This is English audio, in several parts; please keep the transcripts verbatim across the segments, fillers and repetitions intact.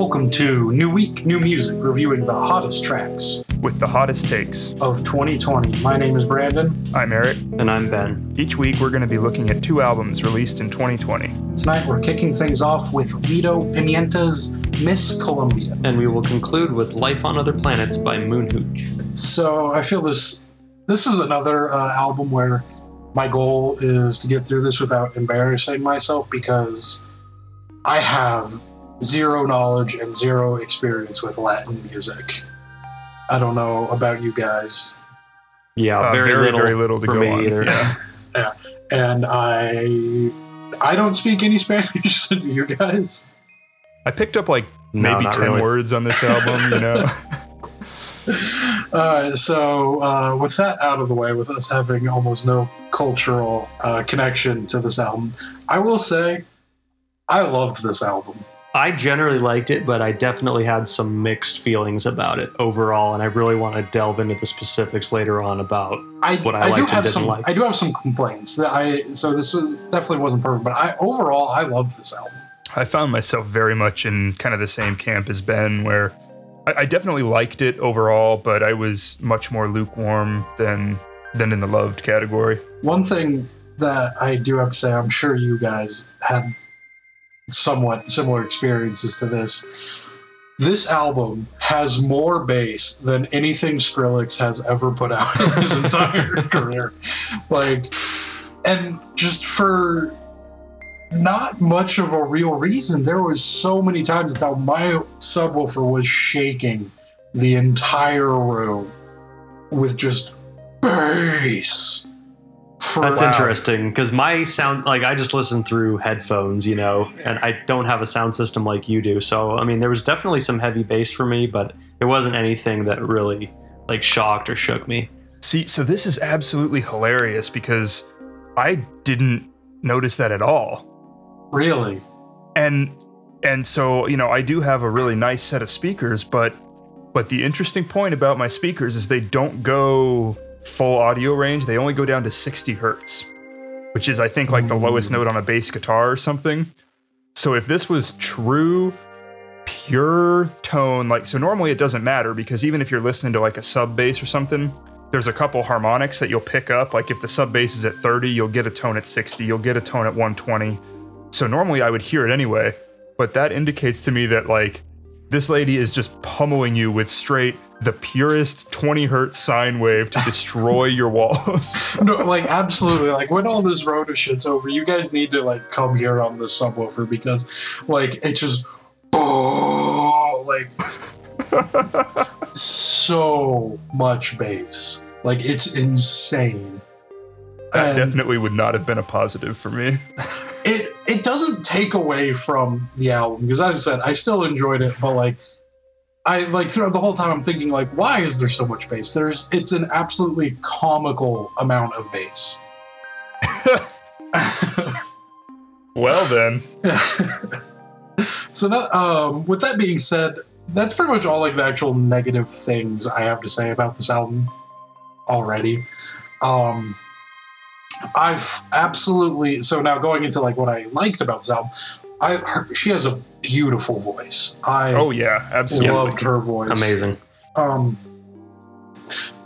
Welcome to New Week, New Music, reviewing the hottest tracks with the hottest takes of twenty twenty. My name is Brandon. I'm Eric. And I'm Ben. Each week, we're going to be looking at two albums released in twenty twenty. Tonight, we're kicking things off with Lido Pimienta's Miss Colombia. And we will conclude with Life on Other Planets by Moon Hooch. So I feel this, this is another uh, album where my goal is to get through this without embarrassing myself, because I have zero knowledge and zero experience with Latin music. I don't know about you guys. Yeah, uh, very, very little, very little to go on. Either. Yeah. yeah, and I, I don't speak any Spanish. Do you guys? I picked up like no, maybe ten really. words on this album. You know. Alright, so uh, with that out of the way, with us having almost no cultural uh, connection to this album, I will say I loved this album. I generally liked it, but I definitely had some mixed feelings about it overall, and I really want to delve into the specifics later on about I, what I, I liked and didn't some, like. I do have some complaints. That I So this was, definitely wasn't perfect, but I overall, I loved this album. I found myself very much in kind of the same camp as Ben, where I, I definitely liked it overall, but I was much more lukewarm than than in the loved category. One thing that I do have to say, I'm sure you guys had somewhat similar experiences to this. This album has more bass than anything Skrillex has ever put out in his entire career. Like, and just for not much of a real reason, there was so many times this album, my subwoofer was shaking the entire room with just bass. That's wow. interesting, because my sound, like, I just listen through headphones, you know, and I don't have a sound system like you do. So, I mean, there was definitely some heavy bass for me, but it wasn't anything that really, like, shocked or shook me. See, so this is absolutely hilarious, because I didn't notice that at all. Really? And and so, you know, I do have a really nice set of speakers, but but the interesting point about my speakers is they don't go full audio range. They only go down to sixty hertz, which is, I think, like the lowest note on a bass guitar or something. So if this was true pure tone, like, so normally it doesn't matter, because even if you're listening to like a sub bass or something, there's a couple harmonics that you'll pick up. Like if the sub bass is at thirty, you'll get a tone at sixty, you'll get a tone at one twenty. So normally I would hear it anyway, but that indicates to me that, like, this lady is just pummeling you with straight, the purest twenty hertz sine wave to destroy your walls. No, like, absolutely. Like, when all this Rhoda shit's over, you guys need to, like, come here on this subwoofer, because, like, it's just, oh, like, so much bass. Like, it's insane. That and definitely would not have been a positive for me. It it doesn't take away from the album, because, as I said, I still enjoyed it, but, like, I, like, throughout the whole time I'm thinking, like, why is there so much bass? There's it's an absolutely comical amount of bass. Well, then. So now, um, with that being said, that's pretty much all, like, the actual negative things I have to say about this album already. Um... I've absolutely, so now going into, like, what I liked about this album, I her, she has a beautiful voice. I oh yeah, absolutely loved her voice. Amazing. Um,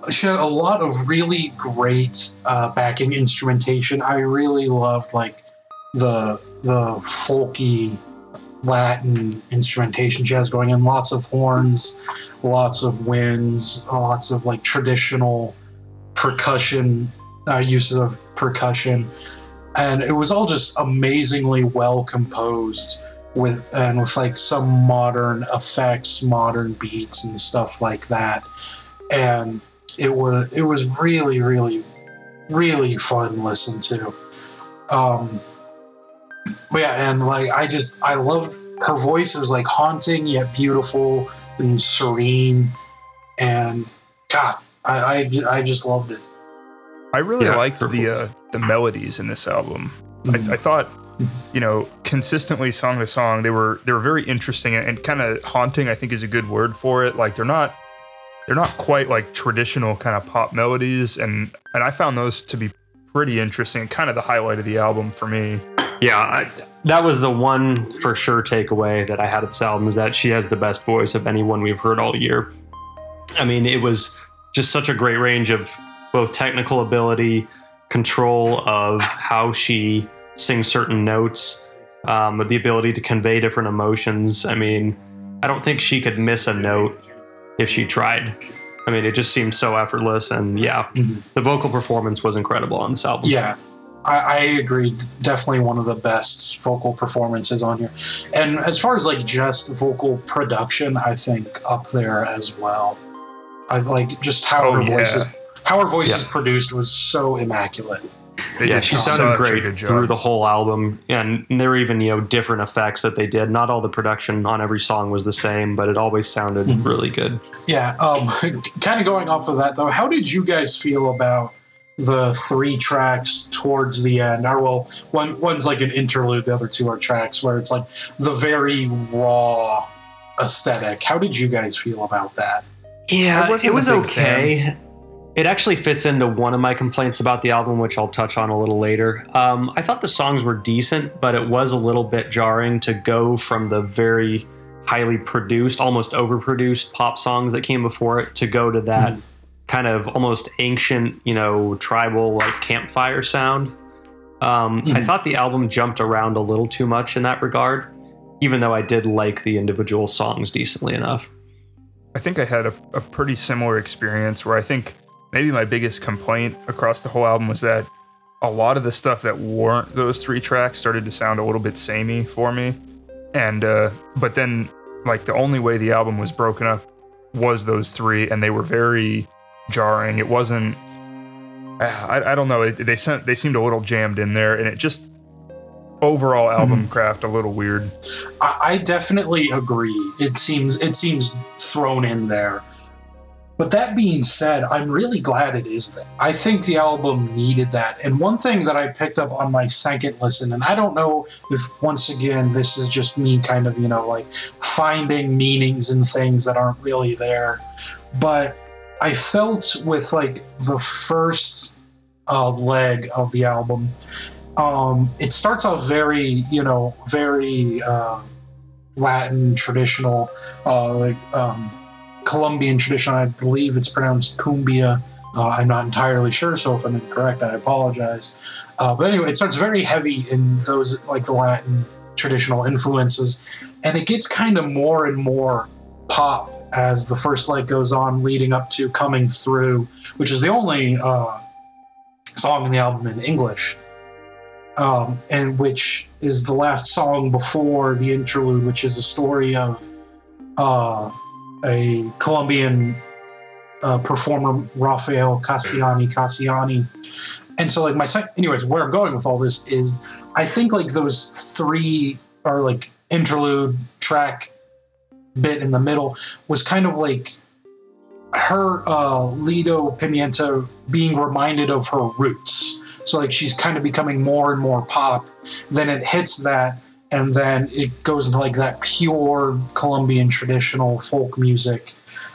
she had a lot of really great uh, backing instrumentation. I really loved, like, the the folky Latin instrumentation she has going in. Lots of horns, lots of winds, lots of, like, traditional percussion. Uh, uses of percussion, and it was all just amazingly well composed with and with like some modern effects, modern beats and stuff like that, and it was it was really really really fun to listen to. Um but yeah, and like I just I loved her voice. It was like haunting yet beautiful and serene, and God, I I, I just loved it. I really yeah, liked the uh, the melodies in this album. Mm-hmm. I, th- I thought, you know, consistently song to song, they were they were very interesting and, and kind of haunting, I think, is a good word for it. Like, they're not they're not quite like traditional kind of pop melodies, and and I found those to be pretty interesting. Kind of the highlight of the album for me. yeah, I, that was the one for sure takeaway that I had at this album, is that she has the best voice of anyone we've heard all year. I mean, it was just such a great range of both technical ability, control of how she sings certain notes, um, with the ability to convey different emotions. I mean, I don't think she could miss a note if she tried. I mean, it just seemed so effortless. And yeah, mm-hmm. the vocal performance was incredible on this album. Yeah, I, I agree. Definitely one of the best vocal performances on here. And as far as like just vocal production, I think up there as well. I like just how oh, her yeah. voice is, how her voice yeah. is produced was so immaculate. They yeah, she sounded great through the whole album, and there were even, you know, different effects that they did. Not all the production on every song was the same, but it always sounded mm-hmm. really good. Yeah, um, kind of going off of that though, how did you guys feel about the three tracks towards the end? Or well, one one's like an interlude, the other two are tracks where it's like the very raw aesthetic. How did you guys feel about that? Yeah, it was okay. Fan. It actually fits into one of my complaints about the album, which I'll touch on a little later. Um, I thought the songs were decent, but it was a little bit jarring to go from the very highly produced, almost overproduced pop songs that came before it to go to that mm-hmm. kind of almost ancient, you know, tribal like campfire sound. Um, mm-hmm. I thought the album jumped around a little too much in that regard, even though I did like the individual songs decently enough. I think I had a, a pretty similar experience where I think maybe my biggest complaint across the whole album was that a lot of the stuff that weren't those three tracks started to sound a little bit samey for me. And, uh, but then like the only way the album was broken up was those three, and they were very jarring. It wasn't, I, I don't know. It, they sent, they seemed a little jammed in there, and it just overall album mm-hmm. craft a little weird. I, I definitely agree. It seems, it seems thrown in there. But that being said, I'm really glad it is there. I think the album needed that. And one thing that I picked up on my second listen, and I don't know if, once again, this is just me kind of, you know, like finding meanings in things that aren't really there, but I felt with like the first uh, leg of the album, um, it starts off very, you know, very uh, Latin traditional, uh, like, um, Colombian tradition. I believe it's pronounced cumbia. Uh, I'm not entirely sure, so if I'm incorrect, I apologize. Uh, but anyway, it starts very heavy in those, like the Latin traditional influences, and it gets kind of more and more pop as the first leg goes on, leading up to Coming Through, which is the only uh, song in the album in English, um, and which is the last song before the interlude, which is the story of Uh, a Colombian uh, performer, Rafael Cassiani, Cassiani. And so like my sec- anyways, where I'm going with all this is I think like those three are like interlude track bit in the middle was kind of like her uh, Lido Pimienta being reminded of her roots. So like she's kind of becoming more and more pop. Then it hits that, and then it goes into like that pure Colombian traditional folk music.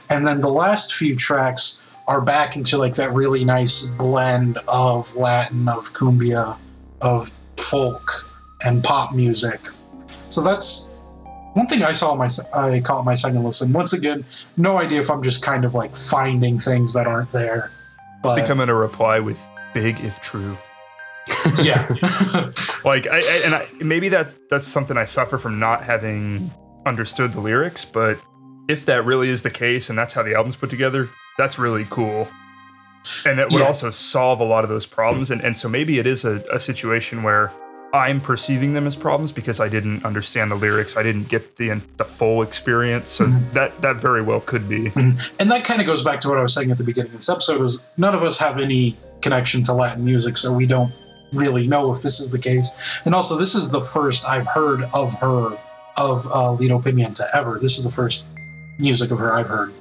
And then the last few tracks are back into like that really nice blend of Latin, of cumbia, of folk and pop music. So that's one thing I saw my, I caught my second listen. Once again, no idea if I'm just kind of like finding things that aren't there. But I think I'm going to reply with big if true. Yeah. Like I, I and I, maybe that that's something I suffer from not having understood the lyrics, but if that really is the case and that's how the album's put together, that's really cool. And that would yeah. also solve a lot of those problems, and and so maybe it is a, a situation where I'm perceiving them as problems because I didn't understand the lyrics. I didn't get the the full experience. So mm-hmm. that that very well could be. Mm-hmm. And that kind of goes back to what I was saying at the beginning of this episode, is none of us have any connection to Latin music, so we don't really know if this is the case. And also, this is the first I've heard of her, of uh, Lido Pimienta ever. This is the first music of her I've heard.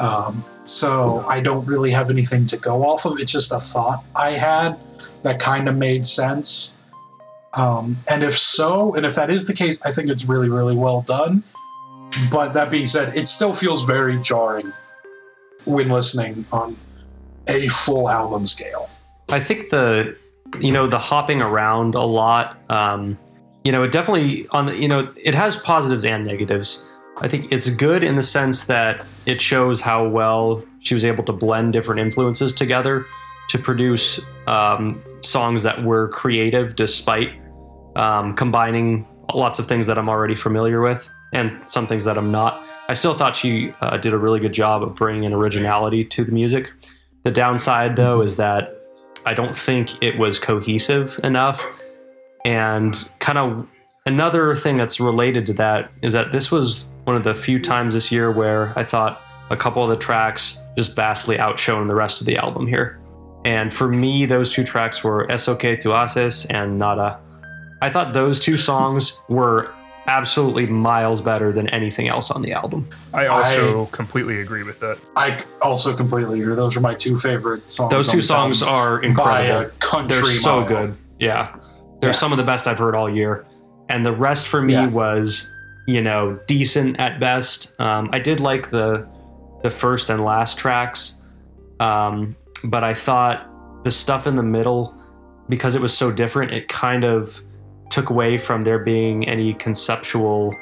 Um, so I don't really have anything to go off of. It's just a thought I had that kind of made sense. Um, and if so, and if that is the case, I think it's really, really well done. But that being said, it still feels very jarring when listening on a full album scale. I think the you know, the hopping around a lot, um, you know, it definitely on the, you know, it has positives and negatives. I think it's good in the sense that it shows how well she was able to blend different influences together to produce um, songs that were creative despite um, combining lots of things that I'm already familiar with and some things that I'm not. I still thought she uh, did a really good job of bringing an originality to the music. The downside, though, is that I don't think it was cohesive enough. And kind of another thing that's related to that is that this was one of the few times this year where I thought a couple of the tracks just vastly outshone the rest of the album here. And for me, those two tracks were Eso Que Tú Haces and Nada. I thought those two songs were absolutely miles better than anything else on the album. I also I, completely agree with that. I also completely agree. Those are my two favorite songs. Those two songs are incredible. By a country They're so mile. Good. Yeah. They're yeah. some of the best I've heard all year. And the rest for me yeah. was, you know, decent at best. Um, I did like the the first and last tracks, um, but I thought the stuff in the middle, because it was so different, it kind of took away from there being any conceptual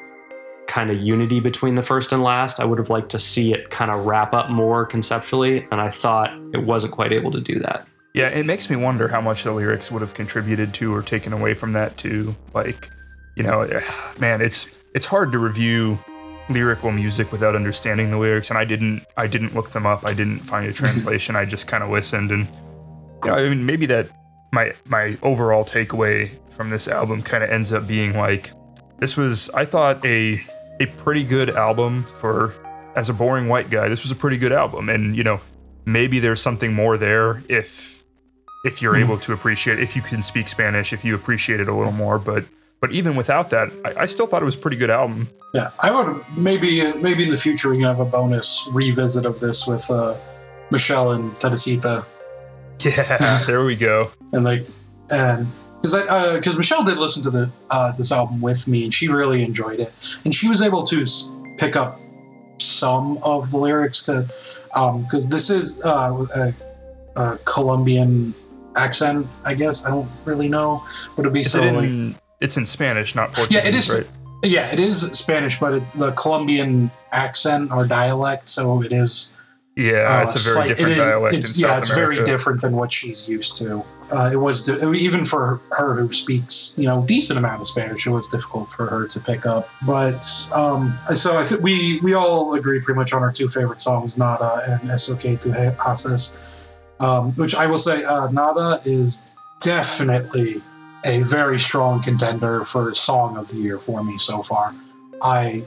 kind of unity between the first and last. I would have liked to see it kind of wrap up more conceptually, and I thought it wasn't quite able to do that. Yeah, it makes me wonder how much the lyrics would have contributed to or taken away from that too. Like, you know, man, it's it's hard to review lyrical music without understanding the lyrics, and I didn't I didn't look them up. I didn't find a translation. I just kind of listened, and you know, I mean, maybe that my my overall takeaway from this album kind of ends up being like, this was, I thought, a a pretty good album for, as a boring white guy, this was a pretty good album, and you know, maybe there's something more there if. If you're able to appreciate, if you can speak Spanish, if you appreciate it a little more, but but even without that, I, I still thought it was a pretty good album. Yeah, I would maybe maybe in the future we can have a bonus revisit of this with uh, Michelle and Teresita. Yeah, there we go. And like, and because I because uh, Michelle did listen to the uh, this album with me, and she really enjoyed it, and she was able to pick up some of the lyrics because um, this is uh, a, a Colombian accent, I guess. I don't really know, but it'd be is so it in, like it's in Spanish, not Portuguese. Yeah, it is. Right? Yeah, it is Spanish, but it's the Colombian accent or dialect, so it is. Yeah, uh, it's a very slight, different it is, dialect. It's, in yeah, South it's America. Very different than what she's used to. Uh, it was even for her, who speaks, you know, decent amount of Spanish. It was difficult for her to pick up. But um, so I think we we all agree pretty much on our two favorite songs, Nada and Eso Que Tú Haces. Um, which I will say, uh, Nada is definitely a very strong contender for Song of the Year for me so far. I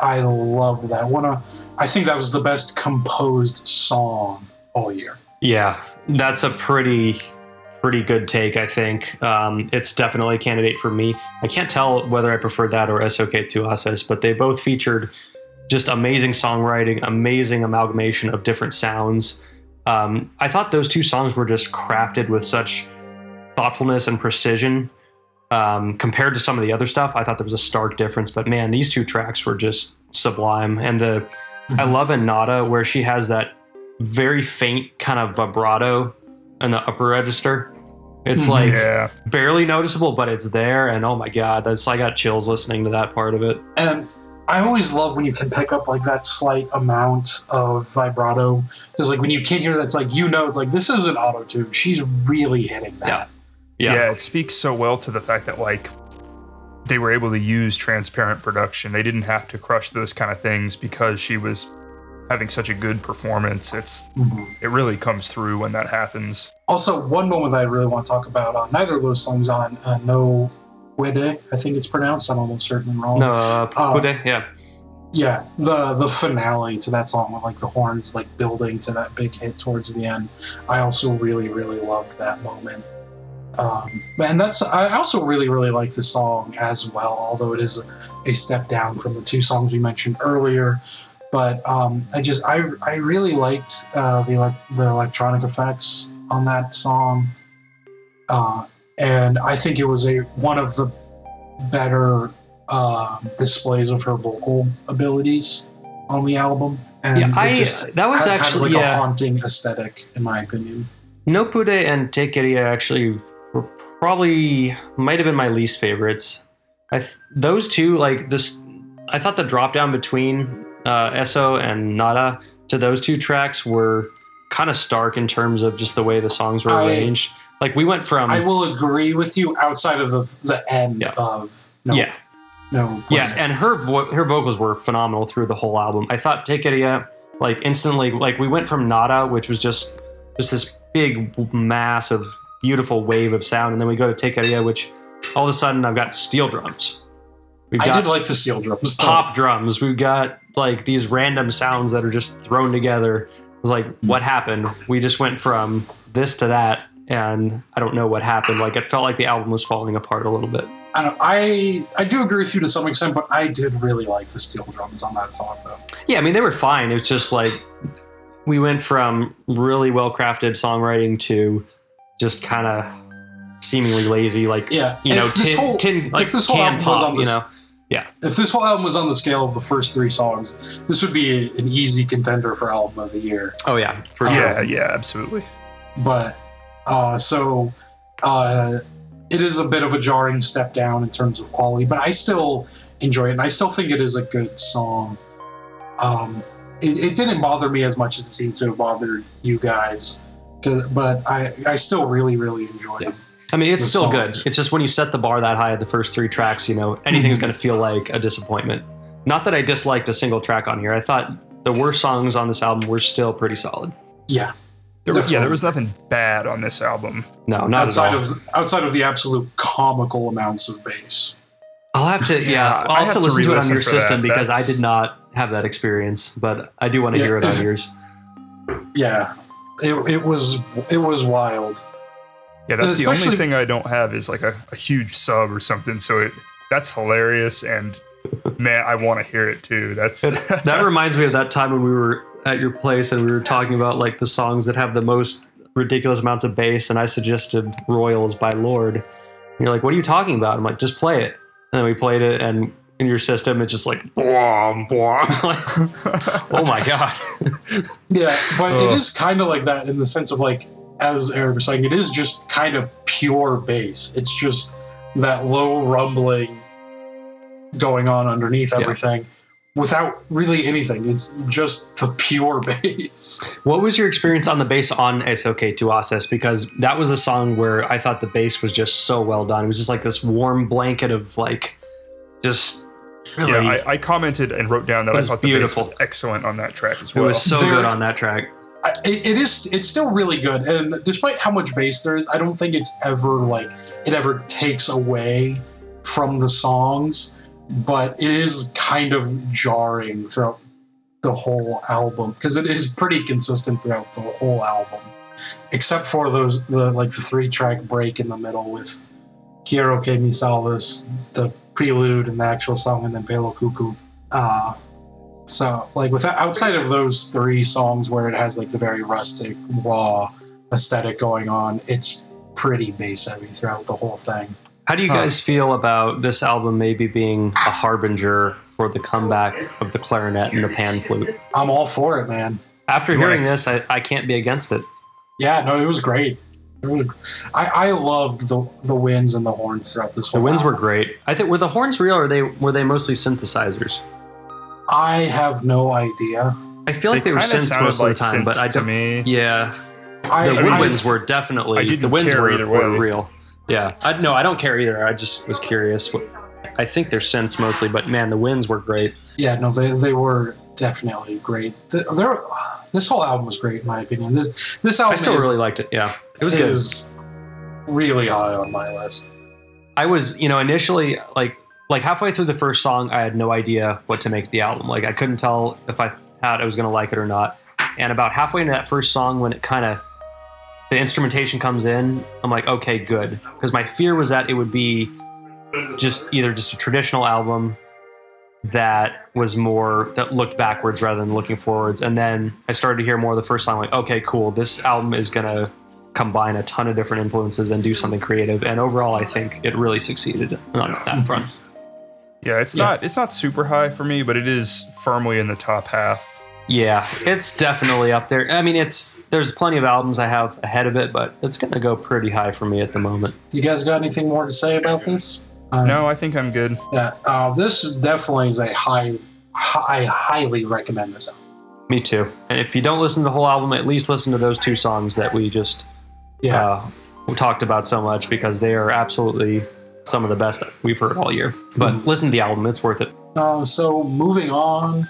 I loved that one. Uh, I think that was the best composed song all year. Yeah, that's a pretty pretty good take, I think. Um, it's definitely a candidate for me. I can't tell whether I prefer that or Eso Que Tú Haces, but they both featured just amazing songwriting, amazing amalgamation of different sounds. Um, I thought those two songs were just crafted with such thoughtfulness and precision um, compared to some of the other stuff. I thought there was a stark difference, but man, these two tracks were just sublime. And the mm-hmm. I love in Nada where she has that very faint kind of vibrato in the upper register. It's like yeah. barely noticeable, but it's there. And oh my God, that's I got chills listening to that part of it. And I always love when you can pick up like that slight amount of vibrato, because like when you can't hear that, it's like, you know, it's like, this is an auto-tune. She's really hitting that. Yeah. Yeah. Yeah, it speaks so well to the fact that like they were able to use transparent production. They didn't have to crush those kind of things because she was having such a good performance. It's mm-hmm. It really comes through when that happens. Also, one moment that I really want to talk about on uh, neither of those songs on uh, No Pude, I think it's pronounced. I'm almost certainly wrong. No, uh, uh, Pude, yeah. Yeah, the the finale to that song with like the horns like building to that big hit towards the end. I also really, really loved that moment. Um, and that's I also really, really like the song as well, although it is a, a step down from the two songs we mentioned earlier. But um, I just, I I really liked uh, the, ele- the electronic effects on that song. Uh And I think it was a one of the better uh, displays of her vocal abilities on the album. And yeah, I, it just that was had actually kind of like yeah. a haunting aesthetic, in my opinion. No Pude and Te Quería actually were probably, might have been my least favorites. I th those two, like this, I thought the drop down between uh, Eso and Nada to those two tracks were kind of stark in terms of just the way the songs were arranged. I, like we went from, I will agree with you outside of the, the end yeah. of no, yeah, no, yeah, and her vo her vocals were phenomenal through the whole album. I thought Take It Yet, like instantly, like we went from Nada, which was just just this big mass of beautiful wave of sound, and then we go to Take It Yet, which all of a sudden I've got steel drums. We've got I did like the steel drums, pop drums. We've got like these random sounds that are just thrown together. It was like, what happened? We just went from this to that, and I don't know what happened. Like, it felt like the album was falling apart a little bit. I don't, I I do agree with you to some extent, but I did really like the steel drums on that song, though. Yeah, I mean, they were fine. It was just like we went from really well-crafted songwriting to just kind of seemingly lazy, like, yeah, you know, if this tin, whole, tin, like if this whole album pop, was on this, you know? Yeah. If this whole album was on the scale of the first three songs, this would be an easy contender for album of the year. Oh yeah, for um, yeah, yeah, absolutely. But uh, so uh, it is a bit of a jarring step down in terms of quality, but I still enjoy it, and I still think it is a good song. Um, it, it didn't bother me as much as it seemed to have bothered you guys, but I I still really really enjoy yeah. it. I mean, it's still good. It's just when you set the bar that high at the first three tracks, you know, anything's going to feel like a disappointment. Not that I disliked a single track on here. I thought the worst songs on this album were still pretty solid. Yeah. There was, yeah, there was nothing bad on this album. No, not outside at all. Of, outside of the absolute comical amounts of bass. I'll have to, yeah, yeah I'll have, have to listen to it on your system that. because That's... I did not have that experience, but I do want to yeah, hear it if, on yours. Yeah, it, it was it was wild. Yeah, that's the only thing I don't have is like a, a huge sub or something. So it that's hilarious, and man, I want to hear it too. That's it, that reminds me of that time when we were at your place and we were talking about like the songs that have the most ridiculous amounts of bass, and I suggested "Royals" by Lord. And you're like, "What are you talking about?" I'm like, "Just play it." And then we played it, and in your system, it's just like, "Blom, blom." Like, oh my god. Yeah, but Ugh. it is kind of like that in the sense of like, as Eric was saying, it is just kind of pure bass. It's just that low rumbling going on underneath everything yeah. without really anything. It's just the pure bass. What was your experience on the bass on Eso Que Tú Haces? Because that was the song where I thought the bass was just so well done. It was just like this warm blanket of like just... Really, yeah, I, I commented and wrote down that I thought the beautiful. bass was excellent on that track as well. It was so there, good on that track. I, it is it's still really good, and despite how much bass there is, I don't think it's ever like it ever takes away from the songs, but it is kind of jarring throughout the whole album because it is pretty consistent throughout the whole album except for those the like the three track break in the middle with Quiero Que Me Salve, the prelude and the actual song, and then Pelo Cuco. uh So, like, without, outside of those three songs where it has, like, the very rustic, raw aesthetic going on, it's pretty bass-heavy throughout the whole thing. How do you guys um, feel about this album maybe being a harbinger for the comeback of the clarinet and the pan flute? I'm all for it, man. After hearing this, I, I can't be against it. Yeah, no, it was great. It was, I, I loved the the winds and the horns throughout this whole album. The winds were great. I think, were the horns real, or were they, were they mostly synthesizers? I have no idea. I feel like they, they were synths most of the time, but I to me, yeah, I, the winds were definitely the winds were, were real. Yeah, I, no, I don't care either. I just was curious. I think they're synths mostly, but man, the winds were great. Yeah, no, they they were definitely great. There, this whole album was great in my opinion. This this album, I still is, really liked it. Yeah, it was good. Is really high on my list. I was, you know, initially like. Like halfway through the first song, I had no idea what to make of the album. Like I couldn't tell if I thought I was going to like it or not. And about halfway into that first song, when it kind of, the instrumentation comes in, I'm like, okay, good. Because my fear was that it would be just either just a traditional album that was more, that looked backwards rather than looking forwards. And then I started to hear more of the first song, like, okay, cool. This album is going to combine a ton of different influences and do something creative. And overall, I think it really succeeded on that front. Yeah, it's yeah. not it's not super high for me, but it is firmly in the top half Yeah, it's definitely up there. I mean, it's there's plenty of albums I have ahead of it, but it's going to go pretty high for me at the moment. You guys got anything more to say about this? Um, no, I think I'm good. Yeah, uh, this definitely is a high, high. I highly recommend this album. Me too. And if you don't listen to the whole album, at least listen to those two songs that we just yeah uh, we talked about so much, because they are absolutely some of the best we've heard all year. But mm. listen to the album; it's worth it. Uh, so moving on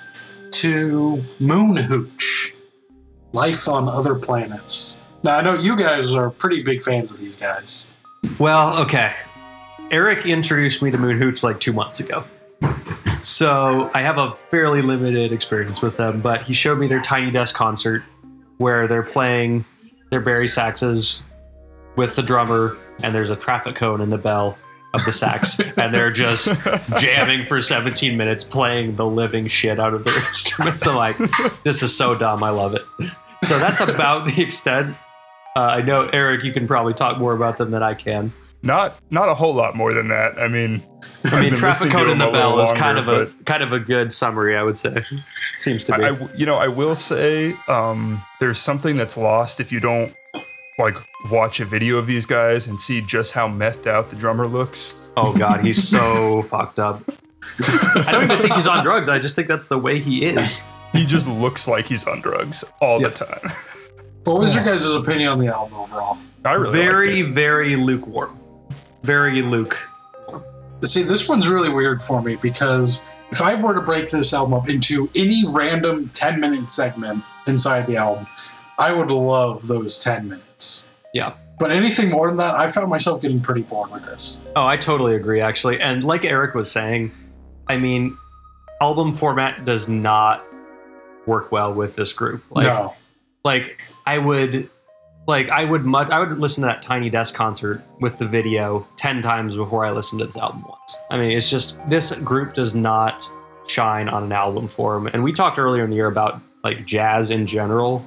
to Moon Hooch, Life on Other Planets. Now, I know you guys are pretty big fans of these guys. Well, okay. Eric introduced me to Moon Hooch like two months ago, so I have a fairly limited experience with them, but he showed me their Tiny Desk concert where they're playing their Barry saxes with the drummer, and there's a traffic cone in the bell of the sax, and they're just jamming for seventeen minutes, playing the living shit out of their instruments. I'm like, this is so dumb. I love it. So that's about the extent. Uh, I know, Eric, you can probably talk more about them than I can. Not, not a whole lot more than that. I mean, I mean, Traffic Code and the Bell longer, is kind of a kind of a good summary, I would say. Seems to be. I, I, you know, I will say um, there's something that's lost if you don't like watch a video of these guys and see just how methed out the drummer looks. Oh God, he's so fucked up. I don't even think he's on drugs. I just think that's the way he is. He just looks like he's on drugs all yep. the time. What was your guys' opinion on the album overall? I really very, very lukewarm. Very Luke. See, this one's really weird for me, because if I were to break this album up into any random ten minute segment inside the album, I would love those ten minutes. Yeah. But anything more than that, I found myself getting pretty bored with this. Oh, I totally agree, actually. And like Eric was saying, I mean, album format does not work well with this group. Like, no. Like, I would, like, I would much, I would listen to that Tiny Desk concert with the video ten times before I listened to this album once. I mean, it's just, this group does not shine on an album form. And we talked earlier in the year about, like, jazz in general,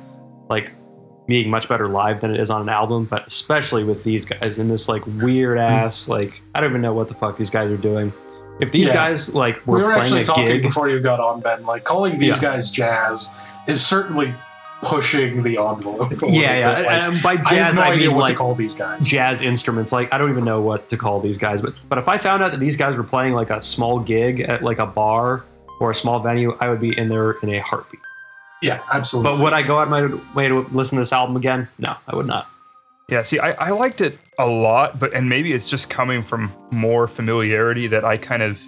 like being much better live than it is on an album, but especially with these guys in this like weird ass, like, I don't even know what the fuck these guys are doing. If these yeah. guys like were, we were playing actually a talking gig, before you got on, Ben, like calling these yeah. guys jazz is certainly pushing the envelope. Yeah, yeah. Like, and by jazz, I have no I idea mean what like to call these guys. Jazz instruments. Like, I don't even know what to call these guys. But but if I found out that these guys were playing like a small gig at like a bar or a small venue, I would be in there in a heartbeat. Yeah, absolutely. But would I go out my way to listen to this album again? No, I would not. Yeah, see, I, I liked it a lot, but and maybe it's just coming from more familiarity that I kind of...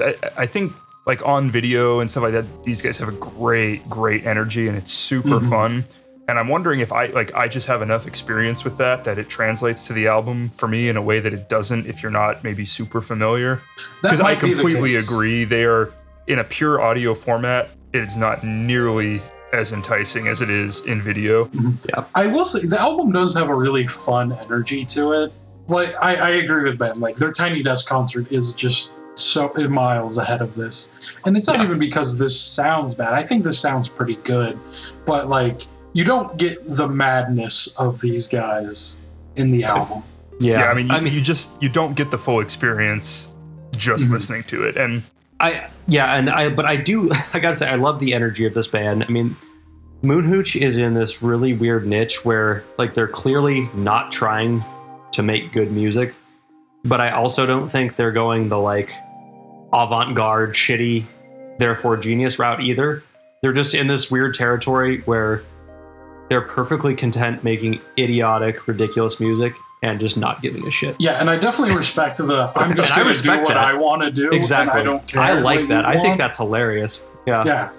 I, I think, like, on video and stuff like that, these guys have a great, great energy, and it's super mm-hmm. fun. And I'm wondering if I, like, I just have enough experience with that that it translates to the album for me in a way that it doesn't if you're not maybe super familiar. Because I completely agree. They are, in a pure audio format, it's not nearly as enticing as it is in video. Mm-hmm. Yeah. I will say the album does have a really fun energy to it. Like, I, I agree with Ben. Like, their Tiny Desk concert is just so miles ahead of this. And it's not yeah. even because this sounds bad. I think this sounds pretty good. But, like, you don't get the madness of these guys in the album. Yeah. yeah I mean, you, I mean, you just, you don't get the full experience just mm-hmm. listening to it. And, I yeah, and I but I do I gotta say I love the energy of this band. I mean, Moon Hooch is in this really weird niche where like they're clearly not trying to make good music, but I also don't think they're going the like avant-garde, shitty, therefore genius route either. They're just in this weird territory where they're perfectly content making idiotic, ridiculous music and just not giving a shit. Yeah, and I definitely respect the, I'm just going to do what that. I want to do, exactly. and I don't care. I like that. I want. think that's hilarious. Yeah. Yeah.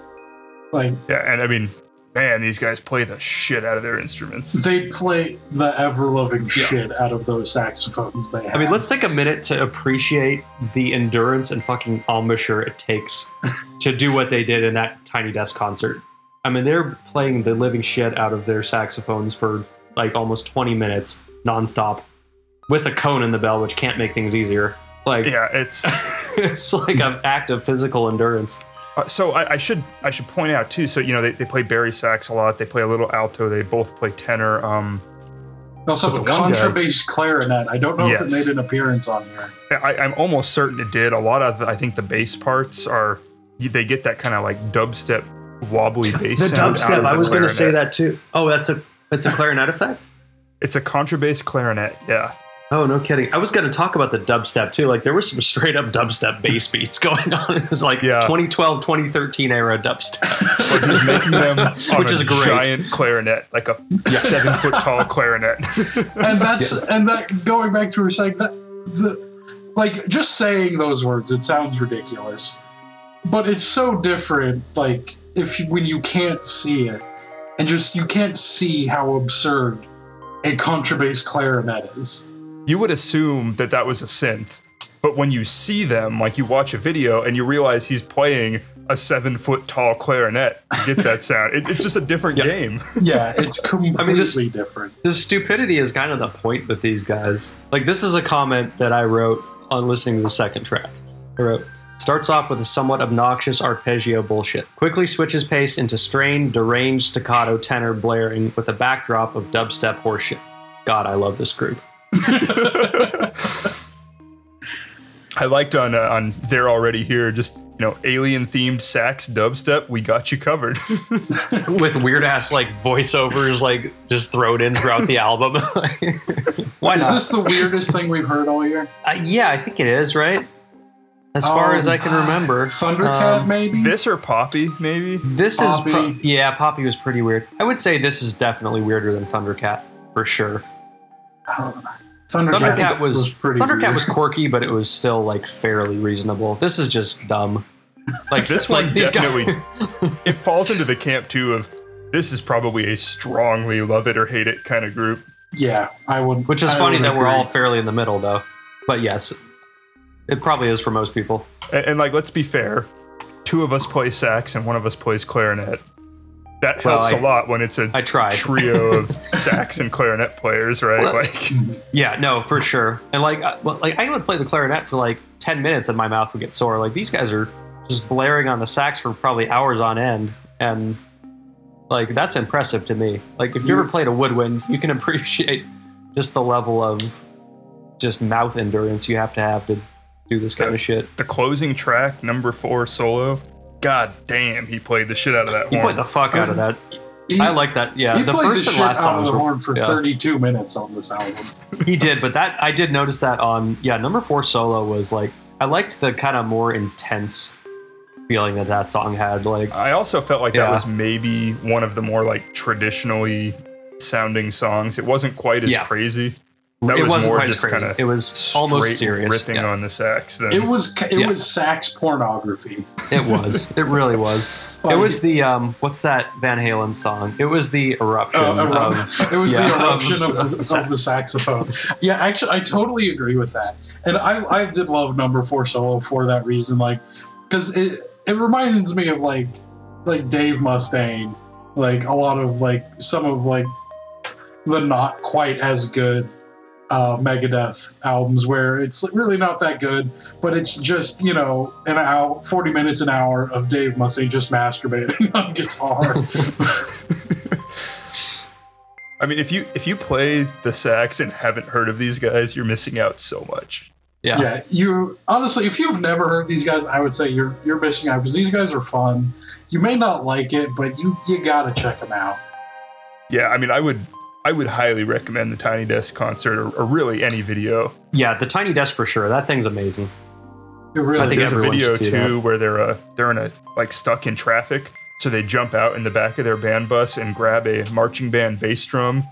Like, yeah, and I mean, man, these guys play the shit out of their instruments. They play the ever-loving yeah. shit out of those saxophones they have. I mean, let's take a minute to appreciate the endurance and fucking embouchure it takes to do what they did in that Tiny Desk concert. I mean, they're playing the living shit out of their saxophones for like almost twenty minutes. Non-stop with a cone in the bell, which can't make things easier. Like, yeah, it's it's like an act of physical endurance. Uh, so I, I should I should point out too. So you know they, they play Barry sax a lot. They play a little alto. They both play tenor. Um, also a contrabass clarinet. I don't know yes. if it made an appearance on here. I, I'm almost certain it did. A lot of the, I think the bass parts are they get that kind of like dubstep wobbly bass the sound. Dubstep, out of the dubstep. I was going to say that too. Oh, that's a that's a clarinet effect? It's a contrabass clarinet, yeah. Oh, no kidding. I was going to talk about the dubstep too. Like, there were some straight up dubstep bass beats going on. It was like yeah. twenty twelve, twenty thirteen era dubstep. Like, he's making them on Which a is great. giant clarinet, like a yeah. seven foot tall clarinet. And that's, yeah. and that, going back to what we were saying, that, the, like, just saying those words, it sounds ridiculous. But it's so different, like, if when you can't see it, and just you can't see how absurd a contrabass clarinet is. You would assume that that was a synth, but when you see them, like you watch a video and you realize he's playing a seven foot tall clarinet to get that sound. It, it's just a different yeah. game. Yeah, it's completely I mean, this, different. The stupidity is kind of the point with these guys. Like, this is a comment that I wrote on listening to the second track. I wrote, starts off with a somewhat obnoxious arpeggio bullshit, quickly switches pace into strained, deranged staccato tenor blaring with a backdrop of dubstep horseshit. God, I love this group. I liked on uh, on They're Already Here, just, you know, alien themed sax dubstep, we got you covered. With weird ass like voiceovers like just thrown in throughout the album. Why is not? This the weirdest thing we've heard all year? Uh, yeah, I think it is, right? As um, far as I can remember. Thundercat um, maybe? This or Poppy maybe? This Poppy. is pro- Yeah, Poppy was pretty weird. I would say this is definitely weirder than Thundercat for sure. Uh, Thundercat, Thundercat was, was pretty Thundercat weird. was quirky, but it was still like fairly reasonable. This is just dumb. Like this one, like these definitely guys. It falls into the camp too of this is probably a strongly love it or hate it kind of group. Yeah, I would. Which is I funny that agree. We're all fairly in the middle though. But yes, it probably is for most people. And, and like, let's be fair, two of us play sax and one of us plays clarinet. That helps well, I, a lot when it's a I trio of sax and clarinet players, right? Well, like, yeah, no, for sure. And like, I, like I would play the clarinet for like ten minutes, and my mouth would get sore. Like these guys are just blaring on the sax for probably hours on end, and like that's impressive to me. Like if you ever played a woodwind, you can appreciate just the level of just mouth endurance you have to have to do this kind the, of shit. The closing track, number four solo. God damn, he played the shit out of that horn. He played the fuck out of that. He, I like that. Yeah, he the played first the shit last out of the horn for yeah. thirty-two minutes on this album. He did, but that I did notice that on yeah number four solo was like I liked the kind of more intense feeling that that song had. Like I also felt like yeah. that was maybe one of the more like traditionally sounding songs. It wasn't quite as yeah. crazy. That it was wasn't more just kind of it was almost serious ripping yeah. on the sax. Then. It was it yeah. was sax pornography. It was. It really was. Like, it was the um. What's that Van Halen song? It was the eruption. Uh, of, it was yeah, the eruption of, of, the, of the saxophone. Yeah, actually, I totally agree with that. And I I did love Number Four Solo for that reason, like because it it reminds me of like like Dave Mustaine, like a lot of like some of like the not quite as good. Uh, Megadeth albums where it's really not that good, but it's just, you know, an hour, forty minutes, an hour of Dave Mustaine just masturbating on guitar. I mean, if you if you play the sax and haven't heard of these guys, you're missing out so much. Yeah, yeah. You honestly, if you've never heard these guys, I would say you're you're missing out because these guys are fun. You may not like it, but you you gotta check them out. Yeah, I mean, I would. I would highly recommend the Tiny Desk concert or, or really any video. Yeah, the Tiny Desk for sure. That thing's amazing. It really I think there's a video too that. where they're uh, they're in a like stuck in traffic, so they jump out in the back of their band bus and grab a marching band bass drum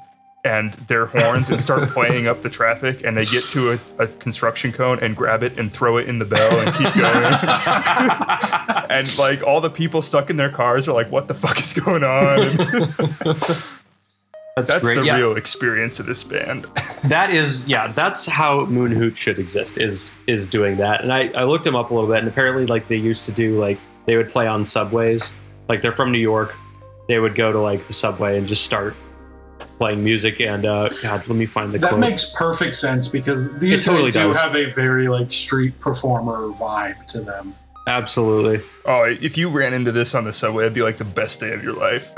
and their horns and start playing up the traffic, and they get to a, a construction cone and grab it and throw it in the bell and keep going. And like all the people stuck in their cars are like, "What the fuck is going on?" That's, that's the yeah. real experience of this band. That is, yeah, that's how Moon Hooch should exist, is is doing that. And I, I looked them up a little bit, and apparently, like, they used to do, like, they would play on subways. Like, they're from New York. They would go to, like, the subway and just start playing music. And, uh, God, let me find the that quote. That makes perfect sense, because these totally guys do does. have a very, like, street performer vibe to them. Absolutely. Oh, if you ran into this on the subway, it'd be, like, the best day of your life.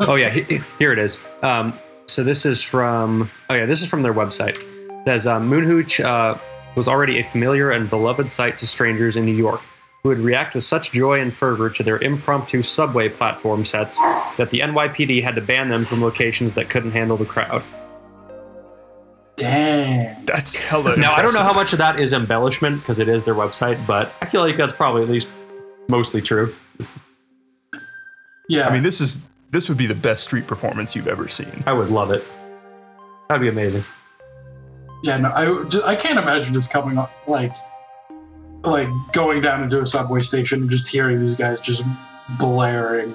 Oh yeah, here it is. Um, so this is from oh yeah, this is from their website. It says um, Moon Hooch uh, was already a familiar and beloved sight to strangers in New York, who would react with such joy and fervor to their impromptu subway platform sets that the N Y P D had to ban them from locations that couldn't handle the crowd. Damn. That's hella Now, I don't know how much of that is embellishment, because it is their website, but I feel like that's probably at least mostly true. Yeah. I mean, this is this would be the best street performance you've ever seen. I would love it. That'd be amazing. Yeah, no, I, I can't imagine just coming up, like, like going down into a subway station and just hearing these guys just blaring.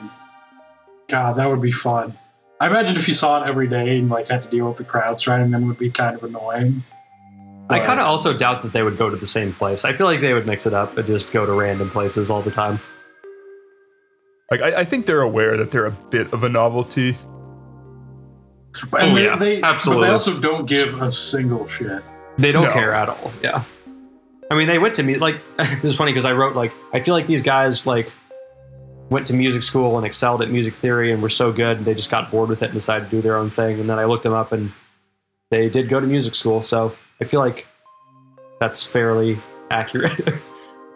God, that would be fun. I imagine if you saw it every day and like had to deal with the crowd surrounding them, it would be kind of annoying. But I kind of also doubt that they would go to the same place. I feel like they would mix it up and just go to random places all the time. Like I, I think they're aware that they're a bit of a novelty. But, oh, they, yeah, they, absolutely. But they also don't give a single shit. They don't no. care at all. Yeah. I mean, they went to me like it was funny because I wrote like I feel like these guys like. went to music school and excelled at music theory and were so good and they just got bored with it and decided to do their own thing. And then I looked them up and they did go to music school. So I feel like that's fairly accurate.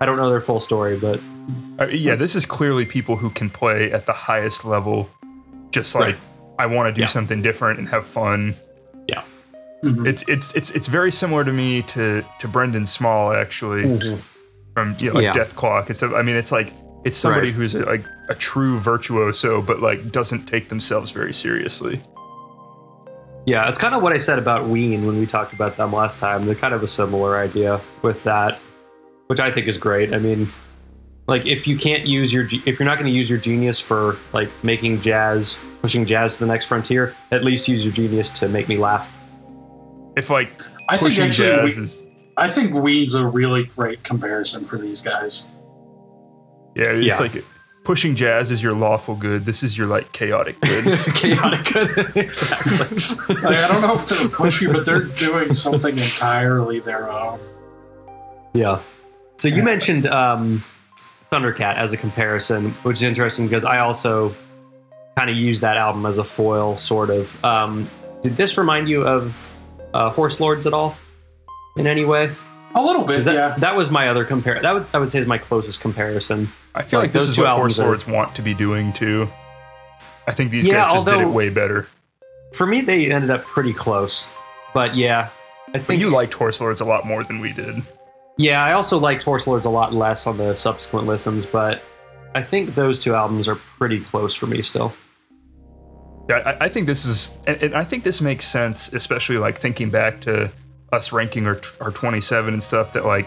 I don't know their full story, but uh, yeah, this is clearly people who can play at the highest level. Just like, right. I want to do yeah. something different and have fun. Yeah. Mm-hmm. It's, it's, it's, it's very similar to me to, to Brendan Small actually mm-hmm. from you know, like yeah. Dethklok. It's, I mean, it's like, It's somebody right. who's a, like a true virtuoso, but like doesn't take themselves very seriously. Yeah, it's kind of what I said about Ween when we talked about them last time. They're kind of a similar idea with that, which I think is great. I mean, like if you can't use your, if you're not going to use your genius for like making jazz, pushing jazz to the next frontier, at least use your genius to make me laugh. If like I pushing think actually, jazz we, is, I think Ween's a really great comparison for these guys. Yeah, it's yeah. like pushing jazz is your lawful good. This is your like chaotic good. chaotic good. Exactly. Like, I don't know if they're pushy, but they're doing something entirely their own. Yeah. So you yeah. mentioned um, Thundercat as a comparison, which is interesting because I also kind of use that album as a foil, sort of. Um, did this remind you of uh, Horse Lords at all in any way? A little bit, that, yeah. That was my other compare. That would I would say is my closest comparison. I feel like, like this is what Horse Lords want to be doing too. I think these yeah, guys just although, did it way better. For me, they ended up pretty close, but yeah, I think but you liked Horse Lords a lot more than we did. Yeah, I also liked Horse Lords a lot less on the subsequent listens, but I think those two albums are pretty close for me still. I, I think this is, and, and I think this makes sense, especially like thinking back to us ranking our, our twenty-seven and stuff, that like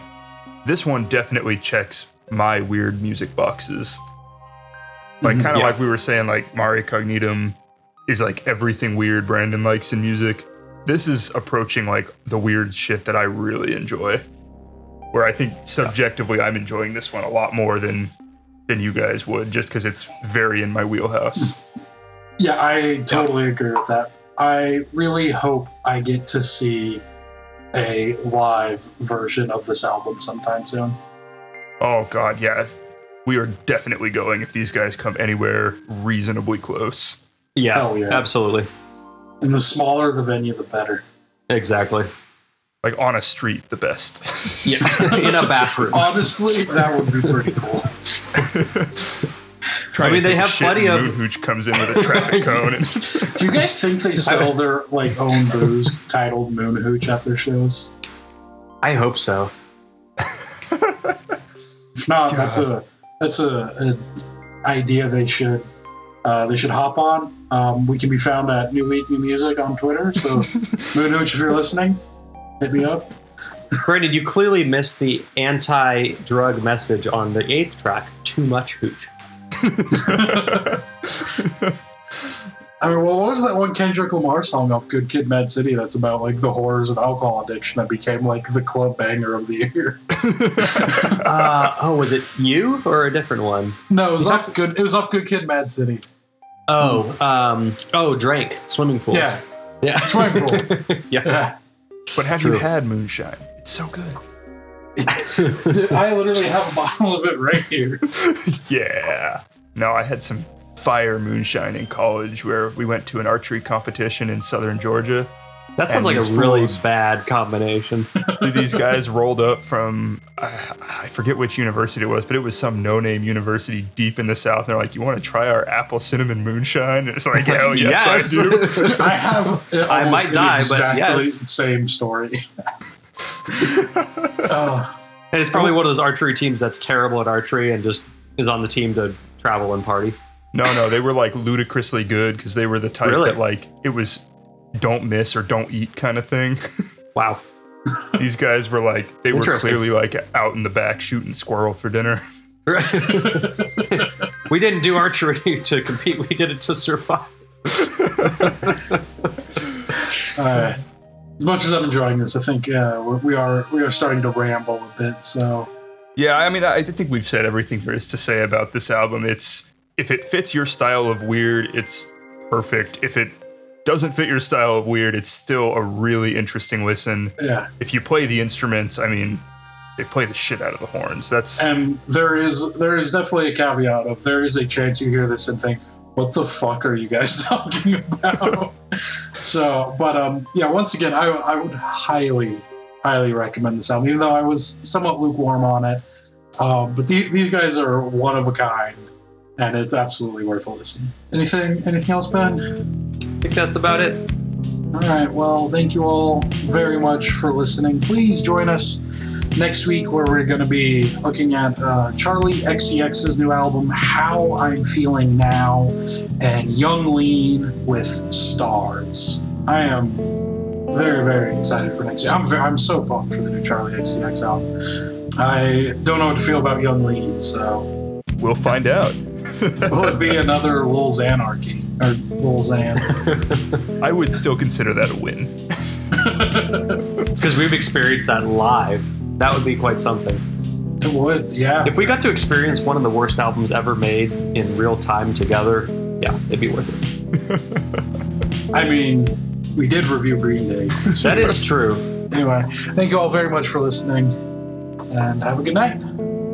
this one definitely checks my weird music boxes. Like mm-hmm, kind of yeah. like we were saying, like Mari Cognitum is like everything weird Brandon likes in music. This is approaching like the weird shit that I really enjoy, where I think subjectively I'm enjoying this one a lot more than than you guys would, just because it's very in my wheelhouse. Yeah, I totally agree with that. I really hope I get to see a live version of this album sometime soon. Oh god, yeah. We are definitely going if these guys come anywhere reasonably close. Yeah, hell yeah. Absolutely. And the smaller the venue, the better. Exactly. Like on a street, the best. Yeah, in a bathroom. Honestly, that would be pretty cool. I mean, they have plenty of. Moon Hooch comes in with a traffic cone. And do you guys think they sell their like own booze titled Moon Hooch at their shows? I hope so. If not, God. that's a that's a, a idea they should uh, they should hop on. Um, we can be found at New Week New Music on Twitter. So Moon Hooch, if you're listening, hit me up. Brandon, you clearly missed the anti-drug message on the eighth track. Too much hooch. I mean, well, what was that one Kendrick Lamar song off Good Kid, Mad City that's about like the horrors of alcohol addiction that became like the club banger of the year? uh, oh, was it you or a different one? No, it was, was off that... Good. It was off Good Kid, Mad City. Oh, um, oh, Drake, Swimming Pools. Yeah, yeah, Swimming Pools. yeah. yeah. But have True. you had moonshine? It's so good. Dude, I literally have a bottle of it right here. Yeah. No, I had some fire moonshine in college where we went to an archery competition in southern Georgia That sounds like a really fools. bad combination. These guys rolled up from, uh, I forget which university it was, but it was some no-name university deep in the South. And they're like, you want to try our apple cinnamon moonshine? And it's like, hell yes, yes, I do. I have I might die, exactly but yes. the same story. oh. And it's probably one of those archery teams that's terrible at archery and just is on the team to travel and party. No, no, they were like ludicrously good because they were the type really? that like, it was... don't miss or don't eat kind of thing. Wow. These guys were like, they were clearly like out in the back shooting squirrel for dinner. We didn't do archery to compete. We did it to survive. uh, as much as I'm enjoying this, I think uh, we're, we are we are starting to ramble a bit. So yeah, I mean, I think we've said everything there is to say about this album. It's if it fits your style of weird, it's perfect. If it doesn't fit your style of weird, it's still a really interesting listen. Yeah. If you play the instruments, I mean, they play the shit out of the horns. That's and there is there is definitely a caveat of there is a chance you hear this and think, what the fuck are you guys talking about? so, but um, yeah, once again, I I would highly, highly recommend this album, even though I was somewhat lukewarm on it. Um, but the, these guys are one of a kind, and it's absolutely worth a listen. Anything, anything else, Ben? I think that's about it. All right. Well, thank you all very much for listening. Please join us next week where we're going to be looking at uh, Charli X C X's new album, How I'm Feeling Now, and Yung Lean with Stars. I am very, very excited for next year. I'm, very, I'm so pumped for the new Charli X C X album. I don't know what to feel about Yung Lean, so... we'll find out. Will it be another Lil' Xanarchy? Or Lil' Xan? I would still consider that a win. Because we've experienced that live. That would be quite something. It would, yeah. If we got to experience one of the worst albums ever made in real time together, yeah, it'd be worth it. I mean, we did review Green Day. So that is true. Anyway, thank you all very much for listening, and have a good night.